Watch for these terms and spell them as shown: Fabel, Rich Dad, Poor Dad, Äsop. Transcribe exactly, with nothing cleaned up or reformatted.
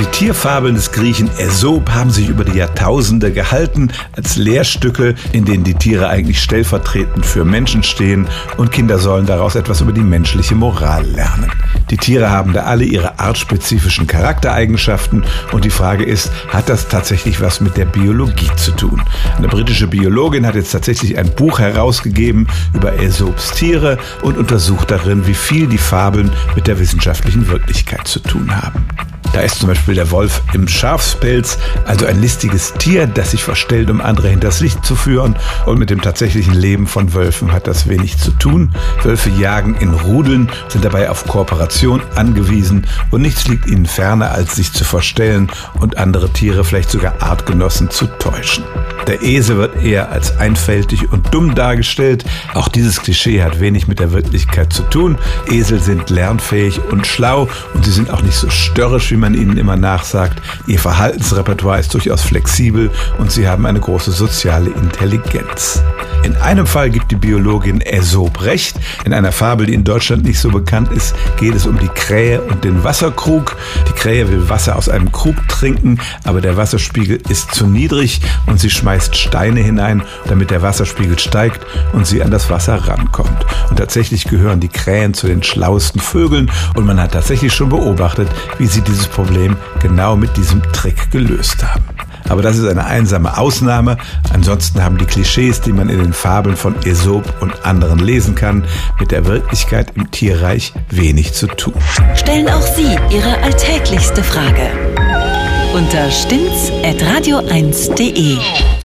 Die Tierfabeln des Griechen Äsop haben sich über die Jahrtausende gehalten als Lehrstücke, in denen die Tiere eigentlich stellvertretend für Menschen stehen, und Kinder sollen daraus etwas über die menschliche Moral lernen. Die Tiere haben da alle ihre artspezifischen Charaktereigenschaften und die Frage ist, hat das tatsächlich was mit der Biologie zu tun? Eine britische Biologin hat jetzt tatsächlich ein Buch herausgegeben über Äsops Tiere und untersucht darin, wie viel die Fabeln mit der wissenschaftlichen Wirklichkeit zu tun haben. Da ist zum Beispiel der Wolf im Schafspelz, also ein listiges Tier, das sich verstellt, um andere hinters Licht zu führen, und mit dem tatsächlichen Leben von Wölfen hat das wenig zu tun. Wölfe jagen in Rudeln, sind dabei auf Kooperation angewiesen und nichts liegt ihnen ferner, als sich zu verstellen und andere Tiere, vielleicht sogar Artgenossen, zu täuschen. Der Esel wird eher als einfältig und dumm dargestellt. Auch dieses Klischee hat wenig mit der Wirklichkeit zu tun. Esel sind lernfähig und schlau und sie sind auch nicht so störrisch, wie man ihnen immer nachsagt. Ihr Verhaltensrepertoire ist durchaus flexibel und sie haben eine große soziale Intelligenz. In einem Fall gibt die Biologin Äsop recht. In einer Fabel, die in Deutschland nicht so bekannt ist, geht es um die Krähe und den Wasserkrug. Die Krähe will Wasser aus einem Krug trinken, aber der Wasserspiegel ist zu niedrig und sie schmeißt Steine hinein, damit der Wasserspiegel steigt und sie an das Wasser rankommt. Und tatsächlich gehören die Krähen zu den schlauesten Vögeln und man hat tatsächlich schon beobachtet, wie sie dieses Problem genau mit diesem Trick gelöst haben. Aber das ist eine einsame Ausnahme. Ansonsten haben die Klischees, die man in den Fabeln von Äsop und anderen lesen kann, mit der Wirklichkeit im Tierreich wenig zu tun. Stellen auch Sie Ihre alltäglichste Frage unter stimmt's at radio eins punkt de.